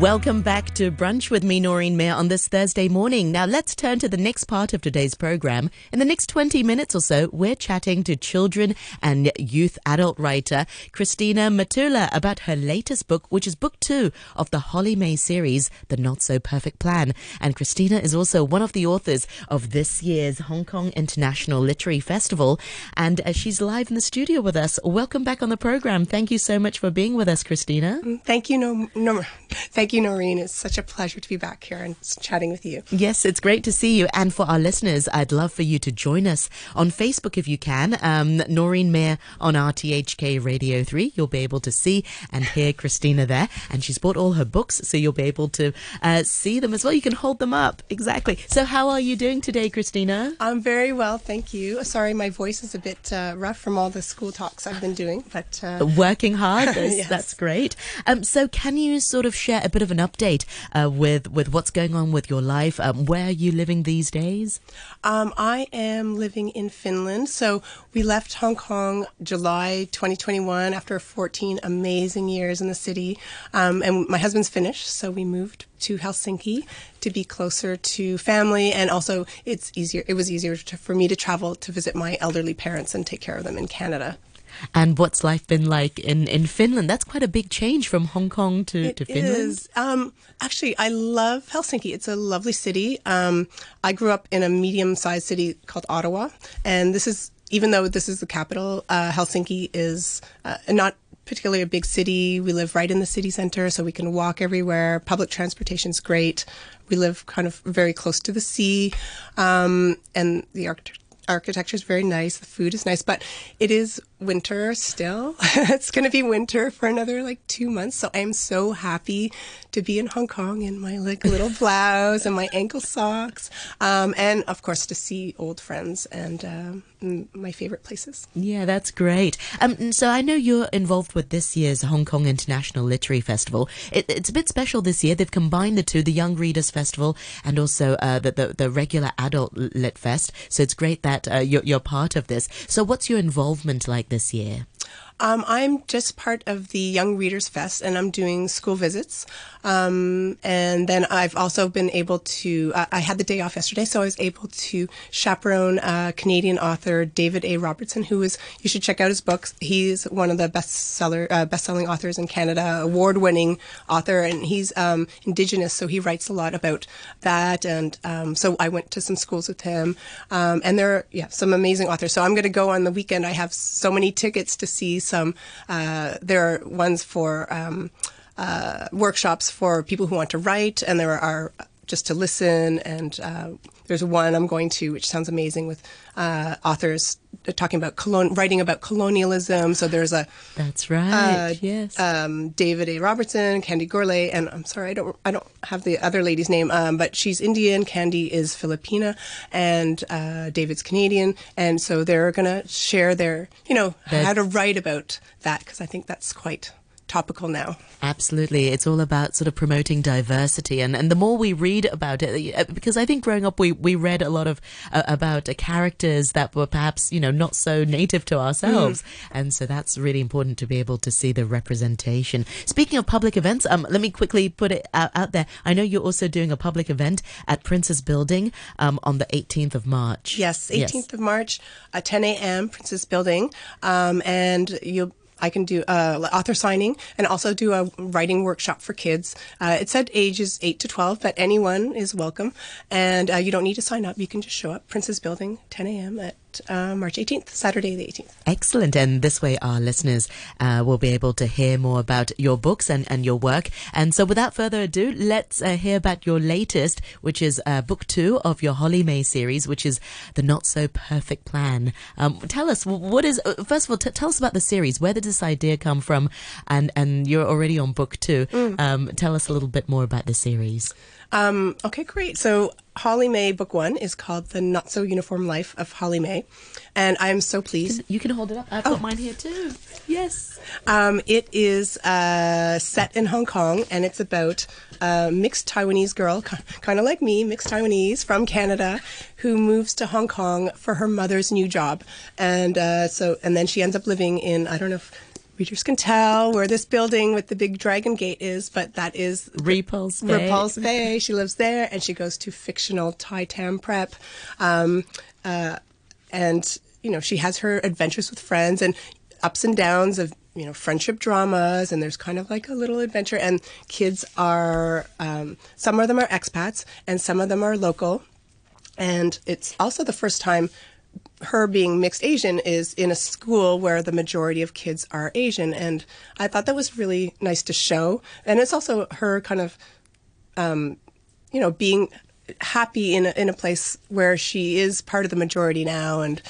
Welcome back to Brunch with me, Noreen Mayer, on this Thursday morning. Now let's turn to the next part of today's program. In the next 20 minutes or so, we're chatting to children and youth adult writer Christina Matula about her latest book, which is book 2 of the Holly-Mei series, The Not-So-Perfect Plan. And Christina is also one of the authors of this year's Hong Kong International Literary Festival. And she's live in the studio with us. Welcome back on the program. Thank you so much for being with us, Christina. Thank you, Noreen. It's such a pleasure to be back here and chatting with you. Yes, it's great to see you. And for our listeners, I'd love for you to join us on Facebook if you can. Noreen Mayer on RTHK Radio 3. You'll be able to see and hear Christina there. And she's bought all her books, so you'll be able to see them as well. You can hold them up. Exactly. So how are you doing today, Christina? I'm very well, thank you. Sorry, my voice is a bit rough from all the school talks I've been doing. But working hard, yes. That's great. So can you sort of share a bit of an update with what's going on with your life? Where are you living these days? I am living in Finland. So we left Hong Kong July 2021 after 14 amazing years in the city. And my husband's Finnish, so we moved to Helsinki to be closer to family, and also it's easier. It was easier for me to travel to visit my elderly parents and take care of them in Canada. And what's life been like in Finland? That's quite a big change from Hong Kong to Finland. It is. Actually, I love Helsinki. It's a lovely city. I grew up in a medium-sized city called Ottawa. And this is, even though this is the capital, Helsinki is not particularly a big city. We live right in the city center, so we can walk everywhere. Public transportation's great. We live kind of very close to the sea. And the architecture is very nice. The food is nice, but it is winter still. It's going to be winter for another 2 months. So I'm so happy to be in Hong Kong in my little blouse and my ankle socks. And of course to see old friends and my favorite places. Yeah, that's great. So I know you're involved with this year's Hong Kong International Literary Festival. It's a bit special this year. They've combined the two, the Young Readers Festival and also the regular Adult Lit Fest. So it's great that you're part of this. So what's your involvement like this year? I'm just part of the Young Readers Fest, and I'm doing school visits. And then I've also been able to, I had the day off yesterday, so I was able to chaperone Canadian author David A. Robertson, you should check out his books. He's one of the best-selling authors in Canada, award-winning author, and he's Indigenous, so he writes a lot about that. And so I went to some schools with him. And there are some amazing authors. So I'm going to go on the weekend. I have so many tickets to see some. There are ones for workshops for people who want to write, and there are just to listen, and there's one I'm going to, which sounds amazing, with authors talking about writing about colonialism. So there's a that's right, yes, David A. Robertson, Candy Gourlay, and I'm sorry, I don't have the other lady's name, but she's Indian. Candy is Filipina, and David's Canadian, and so they're gonna share their how to write about that, because I think that's quite topical now. Absolutely. It's all about sort of promoting diversity. And the more we read about it, because I think growing up we read a lot of about characters that were perhaps, not so native to ourselves. And so that's really important to be able to see the representation. Speaking of public events, let me quickly put it out there. I know you're also doing a public event at Prince's Building on the 18th of March. Yes, 18th of March, 10 a.m., Prince's Building. And I can do author signing and also do a writing workshop for kids. It said ages 8 to 12, but anyone is welcome. And you don't need to sign up. You can just show up. Prince's Building, 10 a.m. at March 18th, Saturday the 18th. Excellent. And this way our listeners will be able to hear more about your books and your work. And so without further ado, let's hear about your latest, which is book 2 of your Holly-Mei series, which is The Not-So-Perfect Plan. Tell us, first of all, tell us about the series. Where did this idea come from? And you're already on book 2. Tell us a little bit more about the series. Okay, great. So Holly-Mei book 1 is called The Not-So-Uniform Life of Holly-Mei. And I'm so pleased. You can hold it up. I've got mine here too. Yes. It is set in Hong Kong, and it's about a mixed Taiwanese girl, kind of like me, mixed Taiwanese from Canada, who moves to Hong Kong for her mother's new job. And then she ends up living in, I don't know if readers can tell where this building with the big dragon gate is, but that is Repulse Bay. Repulse Bay. She lives there, and she goes to fictional Tai Tam Prep, and you know she has her adventures with friends and ups and downs of friendship dramas, and there's kind of like a little adventure. And kids are some of them are expats, and some of them are local. And it's also the first time. Her being mixed Asian is in a school where the majority of kids are Asian, and I thought that was really nice to show. And it's also her kind of, being happy in a place where she is part of the majority now. And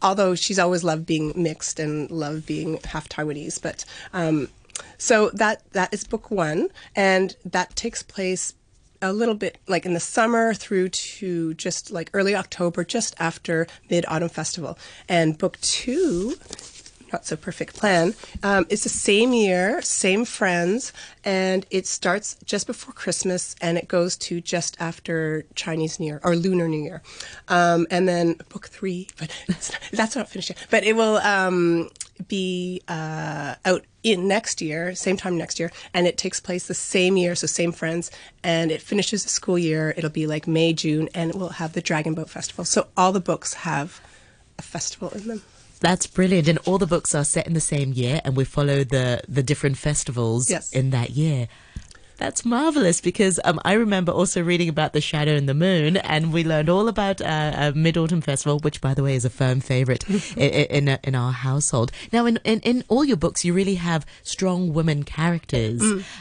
although she's always loved being mixed and loved being half Taiwanese, but so that is book one, and that takes place a little bit like in the summer through to just like early October, just after Mid-Autumn Festival. And book two, Not-So-Perfect Plan, is the same year, same friends, and it starts just before Christmas and it goes to just after Chinese New Year or Lunar New Year. And then book three, but that's not finished yet, but it will be out in next year, same time next year, and it takes place the same year, so same friends, and it finishes the school year. It'll be like May, June, and it will have the Dragon Boat Festival. So all the books have a festival in them. That's brilliant. And all the books are set in the same year, and we follow the different festivals in that year. That's marvelous, because I remember also reading about The Shadow and the Moon, and we learned all about a Mid-Autumn Festival, which, by the way, is a firm favorite in our household. Now, in all your books, you really have strong women characters.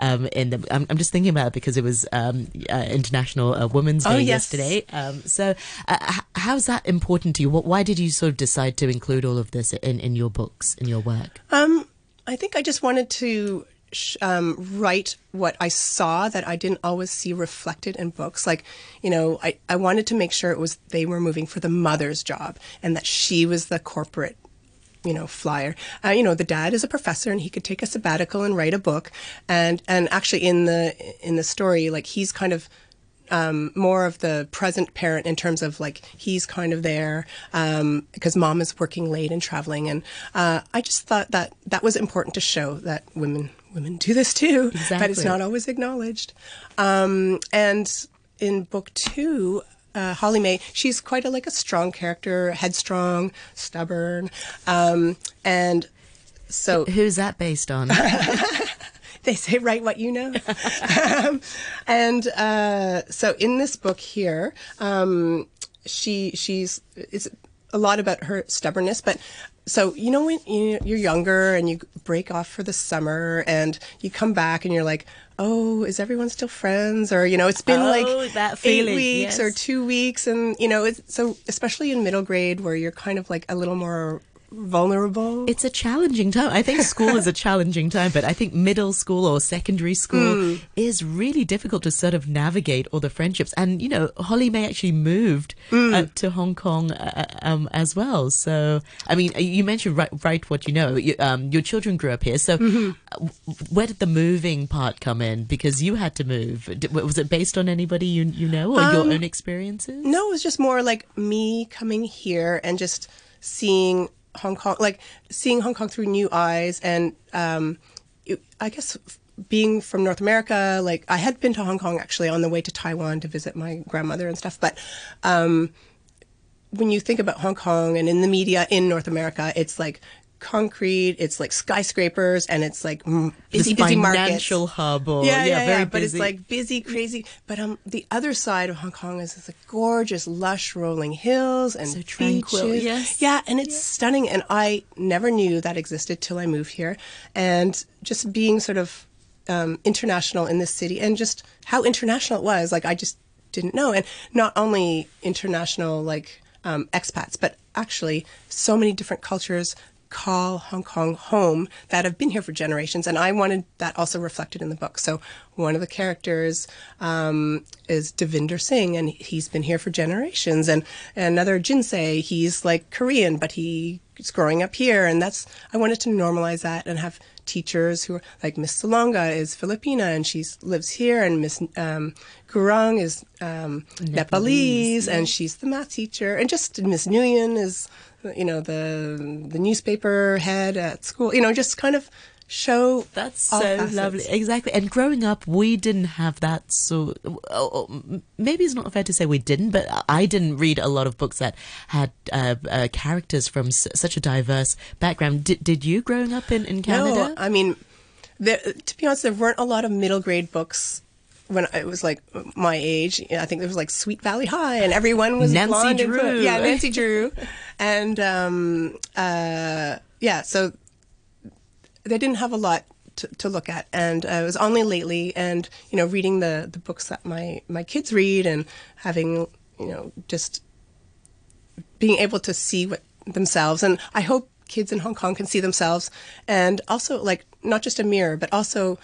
In them, I'm just thinking about it because it was International Women's Day yesterday. How's that important to you? Why did you sort of decide to include all of this in your books, in your work? I think I just wanted to write what I saw that I didn't always see reflected in books. Like, I wanted to make sure they were moving for the mother's job and that she was the corporate, flyer. The dad is a professor and he could take a sabbatical and write a book. And actually in the story, like he's kind of more of the present parent in terms of like he's kind of there because mom is working late and traveling. And I just thought that was important to show that women do this too, but it's not always acknowledged. And in book two, Holly-Mei, she's quite a strong character, headstrong, stubborn. And so... Who's that based on? They say, write what you know. So in this book here, it's a lot about her stubbornness, but... So, when you're younger and you break off for the summer and you come back and you're like, oh, is everyone still friends? Or, it's been that feeling, 8 weeks or 2 weeks. And, so especially in middle grade where you're kind of like a little more vulnerable. It's a challenging time. I think school is a challenging time, but I think middle school or secondary school is really difficult to sort of navigate all the friendships. And, Holly-Mei actually moved to Hong Kong as well. So, I mean, you mentioned write what you know. Your children grew up here. So where did the moving part come in? Because you had to move. Was it based on anybody you know or your own experiences? No, it was just more like me coming here and just seeing Hong Kong, like seeing Hong Kong through new eyes, and I guess being from North America, like I had been to Hong Kong actually on the way to Taiwan to visit my grandmother and stuff. But when you think about Hong Kong and in the media in North America, it's like concrete, it's like skyscrapers, and it's like busy markets, financial hub. But it's like busy, crazy. But the other side of Hong Kong is the gorgeous, lush, rolling hills and so tranquil. And it's stunning. And I never knew that existed till I moved here. And just being sort of international in this city, and just how international it was, like I just didn't know. And not only international, like expats, but actually so many different cultures call Hong Kong home that have been here for generations, and I wanted that also reflected in the book. So one of the characters is Devinder Singh, and he's been here for generations, and another Jinsei, he's like Korean, but he It's growing up here. And that's, I wanted to normalize that and have teachers who are like Miss Salonga is Filipina and she lives here, and Miss Gurung is Nepalese and she's the math teacher, and just Miss Nguyen is, you know, the newspaper head at school, you know, just kind of show. That's so facets. Lovely. Exactly. And growing up, we didn't have that sort of, maybe it's not fair to say we didn't, but I didn't read a lot of books that had characters from such a diverse background. Did you growing up in Canada? No, I mean, to be honest, there weren't a lot of middle grade books when it was like my age. I think there was like Sweet Valley High and everyone was Nancy Drew. And, yeah, Nancy Drew. And yeah, so they didn't have a lot to look at, and it was only lately, and you know, reading the books that my kids read, and having, you know, just being able to see what themselves, and I hope kids in Hong Kong can see themselves, and also like not just a mirror, but also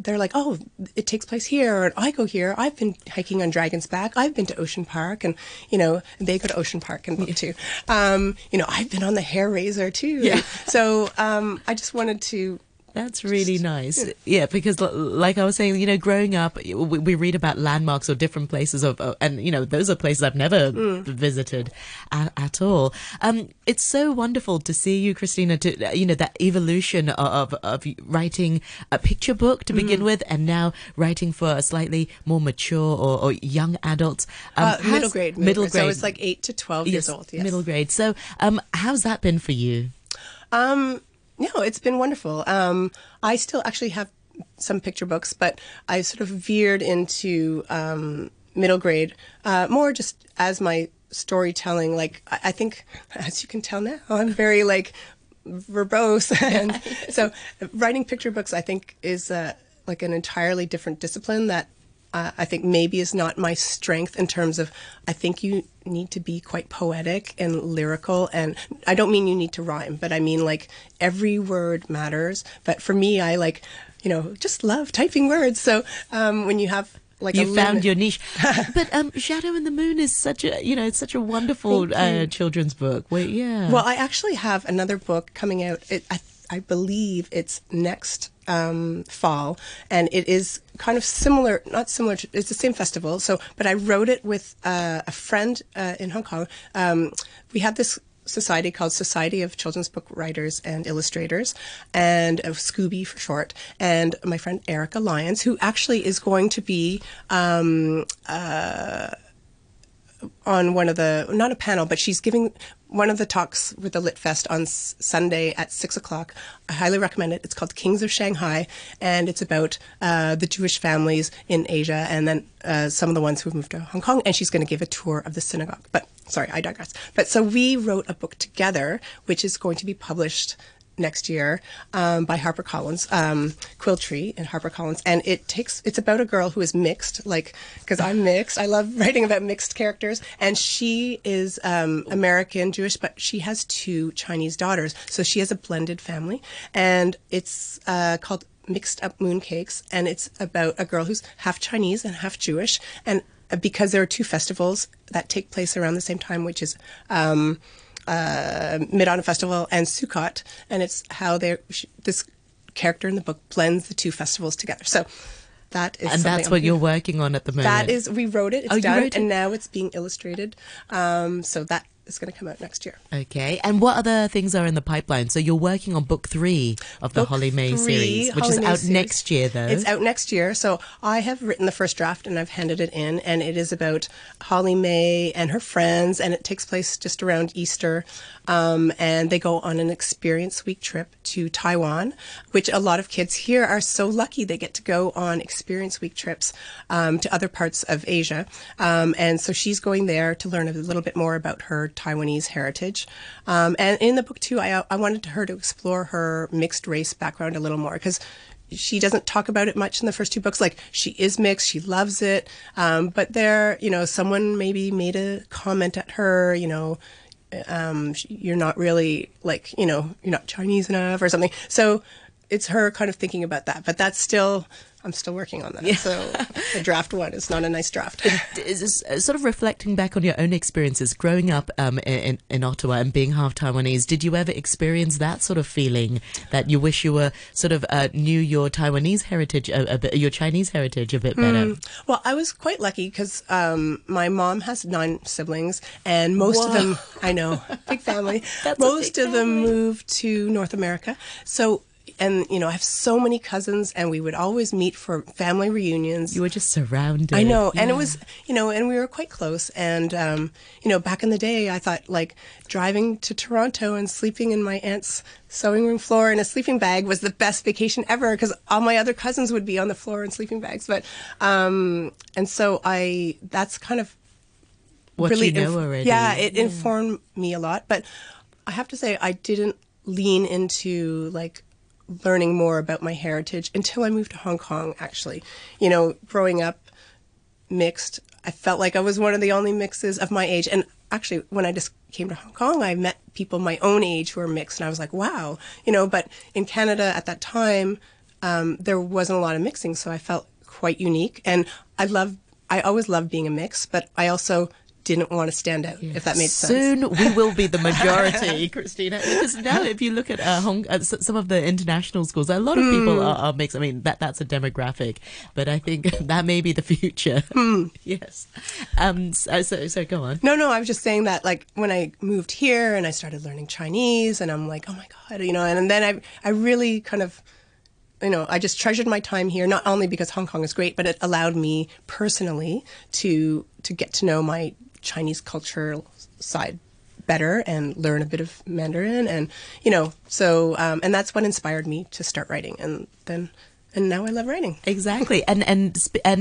they're like, oh, it takes place here, and I go here. I've been hiking on Dragon's Back. I've been to Ocean Park, and, you know, they go to Ocean Park and book too. You know, I've been on the hair razor too. Yeah. So I just wanted to... That's really nice. Yeah, because like I was saying, you know, growing up, we read about landmarks or different places of, and, you know, those are places I've never visited at all. It's so wonderful to see you, Christina, to, you know, that evolution of writing a picture book to begin with, and now writing for a slightly more mature or young adults. Middle grade. So it's like 8 to 12 years old. Yes. Middle grade. So how's that been for you? No, it's been wonderful. I still actually have some picture books, but I sort of veered into middle grade more just as my storytelling. Like, I think, as you can tell now, I'm very, like, verbose. And so writing picture books, I think, is like an entirely different discipline that I think maybe is not my strength in terms of, I think you need to be quite poetic and lyrical. And I don't mean you need to rhyme, but I mean like every word matters. But for me, I like, you know, just love typing words. So when you have like you found your niche. But Shadow and the Moon is such a, you know, it's such a wonderful children's book. Wait, yeah. Well, I actually have another book coming out. I believe it's next fall, and it is kind of similar, not similar to, it's the same festival. So, but I wrote it with a friend in Hong Kong. We had this society called Society of Children's Book Writers and Illustrators, and SCBI for short. And my friend Erica Lyons, who actually is going to be on one of the, not a panel, but she's giving one of the talks with the Lit Fest on Sunday at 6 o'clock. I highly recommend it. It's called Kings of Shanghai, and it's about the Jewish families in Asia, and then some of the ones who've moved to Hong Kong, and she's going to give a tour of the synagogue. But sorry, I digress. But so we wrote a book together, which is going to be published next year by HarperCollins, Quill Tree and HarperCollins, and it's about a girl who is mixed, like, because I'm mixed. I love writing about mixed characters, and she is American Jewish, but she has two Chinese daughters, so she has a blended family, and it's called Mixed Up Mooncakes, and it's about a girl who's half Chinese and half Jewish, and because there are two festivals that take place around the same time, which is Mid-Autumn Festival and Sukkot, and it's how this character in the book blends the two festivals together. So that is, and that's what you're working on at the moment. That is, we wrote it. It's done, and now it's being illustrated. So that is going to come out next year. Okay. And what other things are in the pipeline? So you're working on book 3 of the Holly-Mei series, which is out next year, though. It's out next year. So I have written the first draft and I've handed it in, and it is about Holly-Mei and her friends, and it takes place just around Easter. And they go on an experience week trip to Taiwan, which a lot of kids here are so lucky they get to go on experience week trips to other parts of Asia. And so she's going there to learn a little bit more about her Taiwanese heritage. And in the book, too, I wanted her to explore her mixed race background a little more, because she doesn't talk about it much in the first two books. Like, she is mixed, she loves it. But there, you know, someone maybe made a comment at her, you know, you're not really, like, you know, you're not Chinese enough or something. So it's her kind of thinking about that. But that's still, I'm still working on that. Yeah. So the draft one is not a nice draft. It's sort of reflecting back on your own experiences growing up in Ottawa and being half Taiwanese, did you ever experience that sort of feeling that you wish you were sort of knew your Taiwanese heritage, your Chinese heritage a bit better? Well, I was quite lucky because my mom has 9 siblings and most of them, I know, big family, most of them moved to North America. So, and, you know, I have so many cousins and we would always meet for family reunions. You were just surrounded. I know. Yeah. And it was, you know, and we were quite close. And, you know, back in the day, I thought like driving to Toronto and sleeping in my aunt's sewing room floor in a sleeping bag was the best vacation ever because all my other cousins would be on the floor in sleeping bags. But, and so that's kind of what really, you know already. Yeah, it informed me a lot. But I have to say, I didn't lean into like, learning more about my heritage until I moved to Hong Kong, actually. You know, growing up mixed, I felt like I was one of the only mixes of my age. And actually, when I just came to Hong Kong, I met people my own age who were mixed. And I was like, wow, you know, but in Canada at that time, there wasn't a lot of mixing. So I felt quite unique. And I always loved being a mix, but I also didn't want to stand out, if that made sense. Soon we will be the majority, Christina. Because now if you look at some of the international schools, a lot of people are mixed. I mean, that's a demographic, but I think that may be the future. Yes. So go on. No, I was just saying that, like, when I moved here and I started learning Chinese and I'm like, oh my God, you know, and then I really kind of, you know, I just treasured my time here, not only because Hong Kong is great, but it allowed me personally to get to know my Chinese cultural side better and learn a bit of Mandarin, and you know, so and that's what inspired me to start writing, and now I love writing. Exactly. And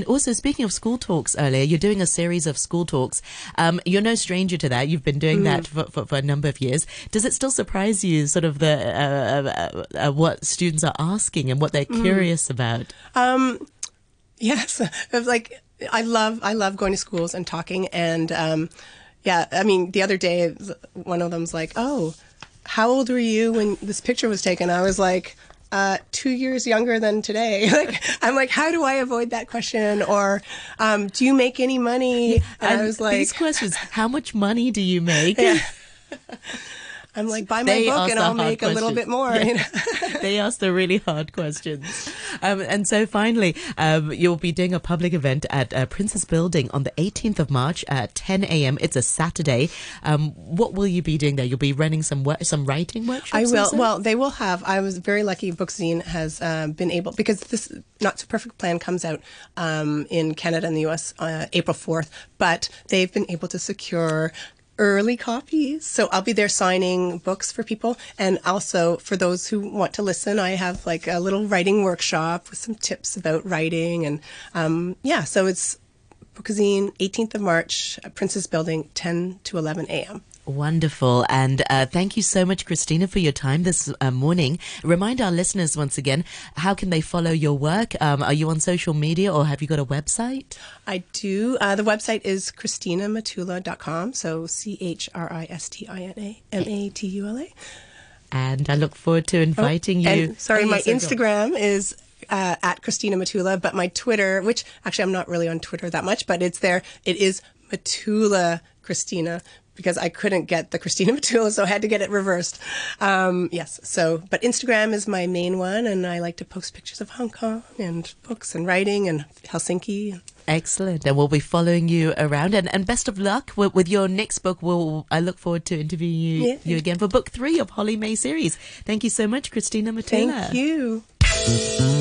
also, speaking of school talks earlier, you're doing a series of school talks. You're no stranger to that. You've been doing that for a number of years. Does it still surprise you sort of the what students are asking and what they're curious about? Yes, it's like I love going to schools and talking, and yeah, I mean, the other day one of them's like, "Oh, how old were you when this picture was taken?" I was like, 2 years younger than today." Like, I'm like, how do I avoid that question? Or do you make any money? And I was like, these questions, how much money do you make? Yeah. I'm like, buy my book and I'll make a little bit more. Yeah. You know? They ask the really hard questions. And so finally, you'll be doing a public event at Princess Building on the 18th of March at 10 a.m. It's a Saturday. What will you be doing there? You'll be running some writing workshops? I will. Well, they will have. I was very lucky Bookzine has been able, because this Not-So-Perfect Plan comes out in Canada and the U.S. April 4th, but they've been able to secure early copies, so I'll be there signing books for people, and also for those who want to listen, I have like a little writing workshop with some tips about writing, and yeah, so it's Bookzine, 18th of March, Princess Building, 10 to 11 a.m. Wonderful. And thank you so much, Christina, for your time this morning. Remind our listeners once again, how can they follow your work? Are you on social media or have you got a website? I do. The website is ChristinaMatula.com. So ChristinaMatula. And I look forward to inviting you. And, sorry, my Instagram is at Christina Matula, but my Twitter, which actually I'm not really on Twitter that much, but it's there. It is Matula Christina, because I couldn't get the Christina Matula, so I had to get it reversed. Yes, so, but Instagram is my main one, and I like to post pictures of Hong Kong and books and writing and Helsinki. Excellent. And we'll be following you around. And best of luck with your next book. I look forward to interviewing you again for book 3 of Holly-Mei series. Thank you so much, Christina Matula. Thank you.